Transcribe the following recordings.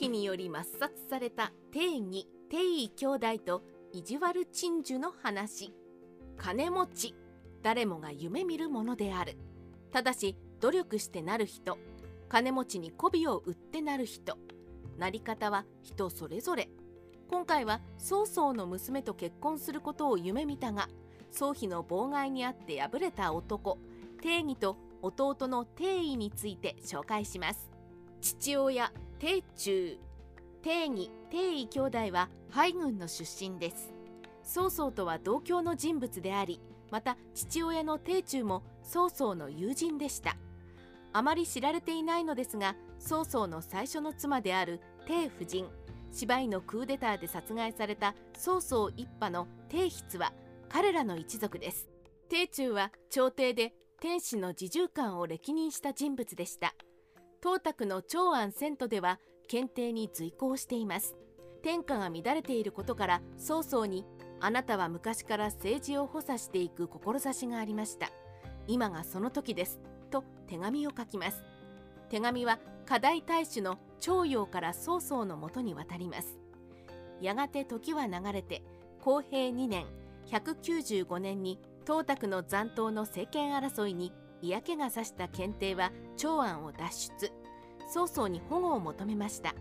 妃により抹殺された帝義帝位兄弟と意地悪鎮守の話。金持ち、誰もが夢見るものである。ただし努力してなる人、金持ちに媚びを売ってなる人、なり方は人それぞれ。今回は曹操の娘と結婚することを夢見たが、曹妃の妨害にあって敗れた男帝義と弟の帝位について紹介します。父親帝忠、帝義帝位兄弟は敗軍の出身です。曹操とは同郷の人物であり、また父親の帝忠も曹操の友人でした。あまり知られていないのですが、曹操の最初の妻である帝夫人、芝居のクーデターで殺害された曹操一派の帝筆は彼らの一族です。帝忠は朝廷で天子の侍従官を歴任した人物でした。董卓の長安遷都では検定に随行しています。天下が乱れていることから曹操に、あなたは昔から政治を補佐していく志がありました。今がその時ですと手紙を書きます。手紙は課題大主の長陽から曹操のもとに渡ります。やがて時は流れて公平2年195年に董卓の残党の政権争いに嫌気がさした検定は長安を脱出、曹操に保護を求めました。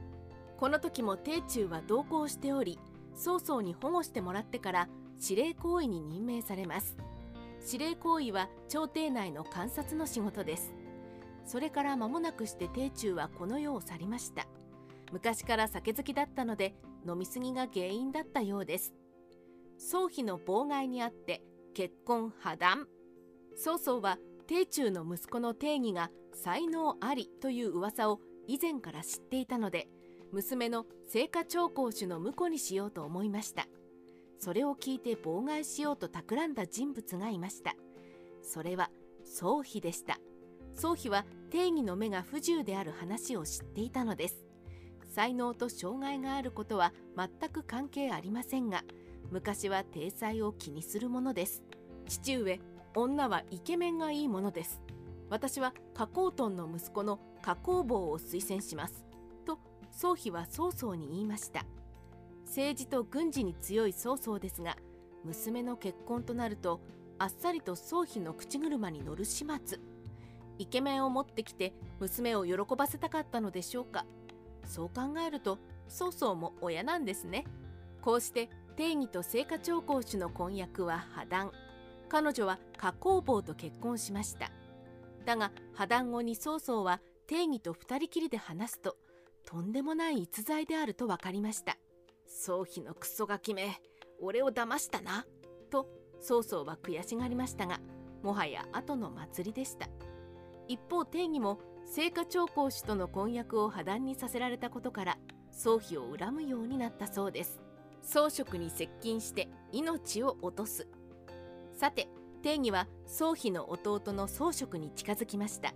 この時も帝忠は同行しており、曹操に保護してもらってから司令校尉に任命されます。司令校尉は朝廷内の観察の仕事です。それから間もなくして帝忠はこの世を去りました。昔から酒好きだったので飲み過ぎが原因だったようです。曹妃の妨害にあって結婚破談。曹操は帝忠の息子の帝義が才能ありという噂を以前から知っていたので、娘の生花長公主の婿にしようと思いました。それを聞いて妨害しようと企んだ人物がいました。それは曹妃でした。曹妃は帝義の目が不自由である話を知っていたのです。才能と障害があることは全く関係ありませんが、昔は体裁を気にするものです。父上、女はイケメンがいいものです。私は夏侯惇の息子の夏侯坊を推薦しますと曹妃は曹操に言いました。政治と軍事に強い曹操ですが、娘の結婚となるとあっさりと曹妃の口車に乗る始末。イケメンを持ってきて娘を喜ばせたかったのでしょうか。そう考えると曹操も親なんですね。こうして帝義と生花長公主の婚約は破談。彼女は夏侯坊と結婚しました。だが破談後に曹操は帝義と2人きりで話すと、とんでもない逸材であると分かりました。曹妃のクソガキめ、俺を騙したなと曹操は悔しがりましたが、もはや後の祭りでした。一方帝義も生花長公主との婚約を破談にさせられたことから曹妃を恨むようになったそうです。曹植に接近して命を落とす。さて帝義は曹妃の弟の曹植に近づきました。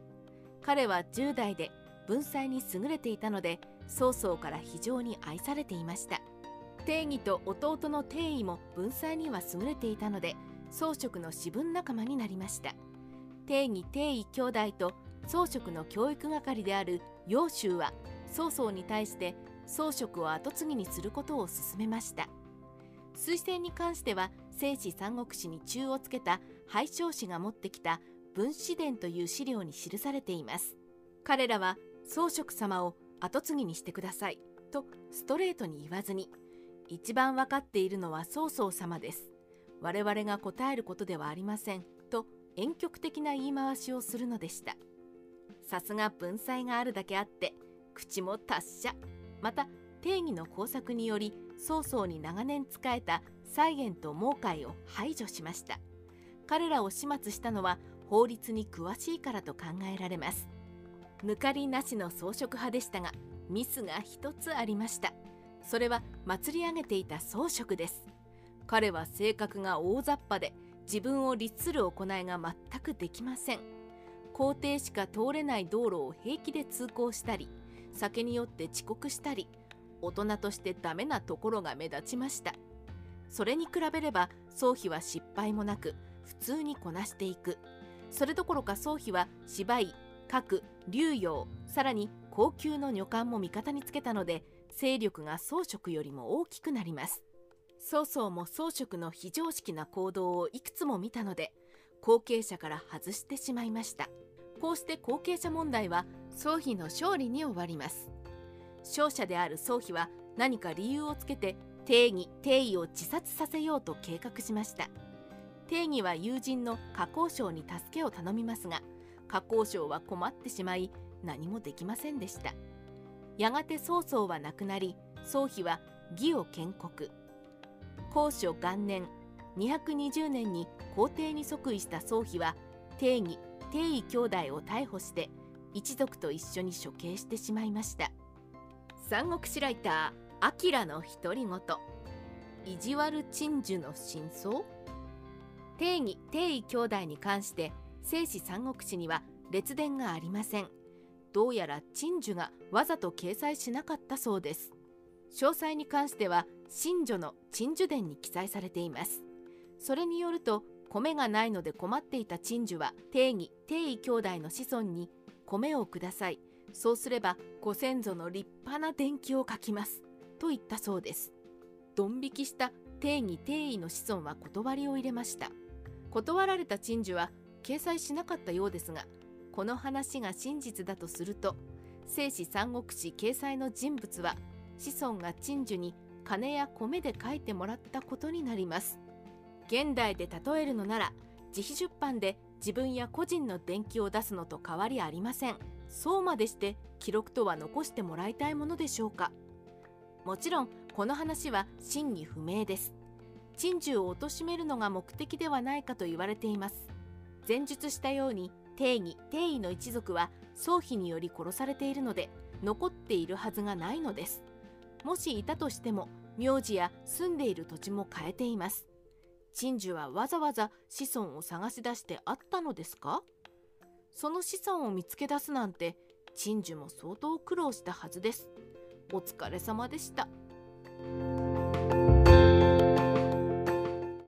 彼は10代で文才に優れていたので、曹操から非常に愛されていました。帝義と弟の帝位も文才には優れていたので、曹植の私分仲間になりました。帝義帝位兄弟と曹植の教育係である楊修は曹操に対して曹植を跡継ぎにすることを勧めました。推薦に関しては正史三国志に注をつけた拝聴氏が持ってきた文子伝という資料に記されています。彼らは曹植様を跡継ぎにしてくださいとストレートに言わずに、一番分かっているのは曹操様です、我々が答えることではありませんと婉曲的な言い回しをするのでした。さすが文才があるだけあって口も達者。また帝義の工作により曹操に長年仕えた蔡玄と毛介を排除しました。彼らを始末したのは法律に詳しいからと考えられます。抜かりなしの曹植派でしたが、ミスが一つありました。それは祭り上げていた曹植です。彼は性格が大雑把で、自分を律する行いが全くできません。皇帝しか通れない道路を平気で通行したり、酒に酔って遅刻したり、大人としてダメなところが目立ちました。それに比べれば曹妃は失敗もなく普通にこなしていく。それどころか曹妃は芝居、角、竜陽、さらに高級の女官も味方につけたので、勢力が総職よりも大きくなります。曹操も曹職の非常識な行動をいくつも見たので、後継者から外してしまいました。こうして後継者問題は曹丕の勝利に終わります。勝者である曹丕は何か理由をつけて帝義・帝位を自殺させようと計画しました。帝義は友人の夏侯尚に助けを頼みますが、夏侯尚は困ってしまい何もできませんでした。やがて曹操は亡くなり、曹丕は魏を建国。高祖元年220年に皇帝に即位した曹丕は帝義・帝位兄弟を逮捕して一族と一緒に処刑してしまいました。三国志ライターアキラの独り言、意地悪陳寿の真相。帝義・帝位兄弟に関して正史三国志には列伝がありません。どうやら陳寿がわざと掲載しなかったそうです。詳細に関しては新序の陳寿伝に記載されています。それによると、米がないので困っていた陳寿は帝義・帝位兄弟の子孫に米をください、そうすればご先祖の立派な伝記を書きますと言ったそうです。ドン引きした帝義・帝位の子孫は断りを入れました。断られた陳寿は掲載しなかったようですが、この話が真実だとすると、正史三国志掲載の人物は子孫が陳寿に金や米で書いてもらったことになります。現代で例えるのなら、自費出版で自分や個人の伝記を出すのと変わりありません。そうまでして記録とは残してもらいたいものでしょうか。もちろんこの話は真偽不明です。陳寿を貶めるのが目的ではないかと言われています。前述したように帝義・帝位の一族は曹丕により殺されているので、残っているはずがないのです。もしいたとしても、名字や住んでいる土地も変えています。陳寿はわざわざ子孫を探し出してあったのですか？その子孫を見つけ出すなんて、陳寿も相当苦労したはずです。お疲れ様でした。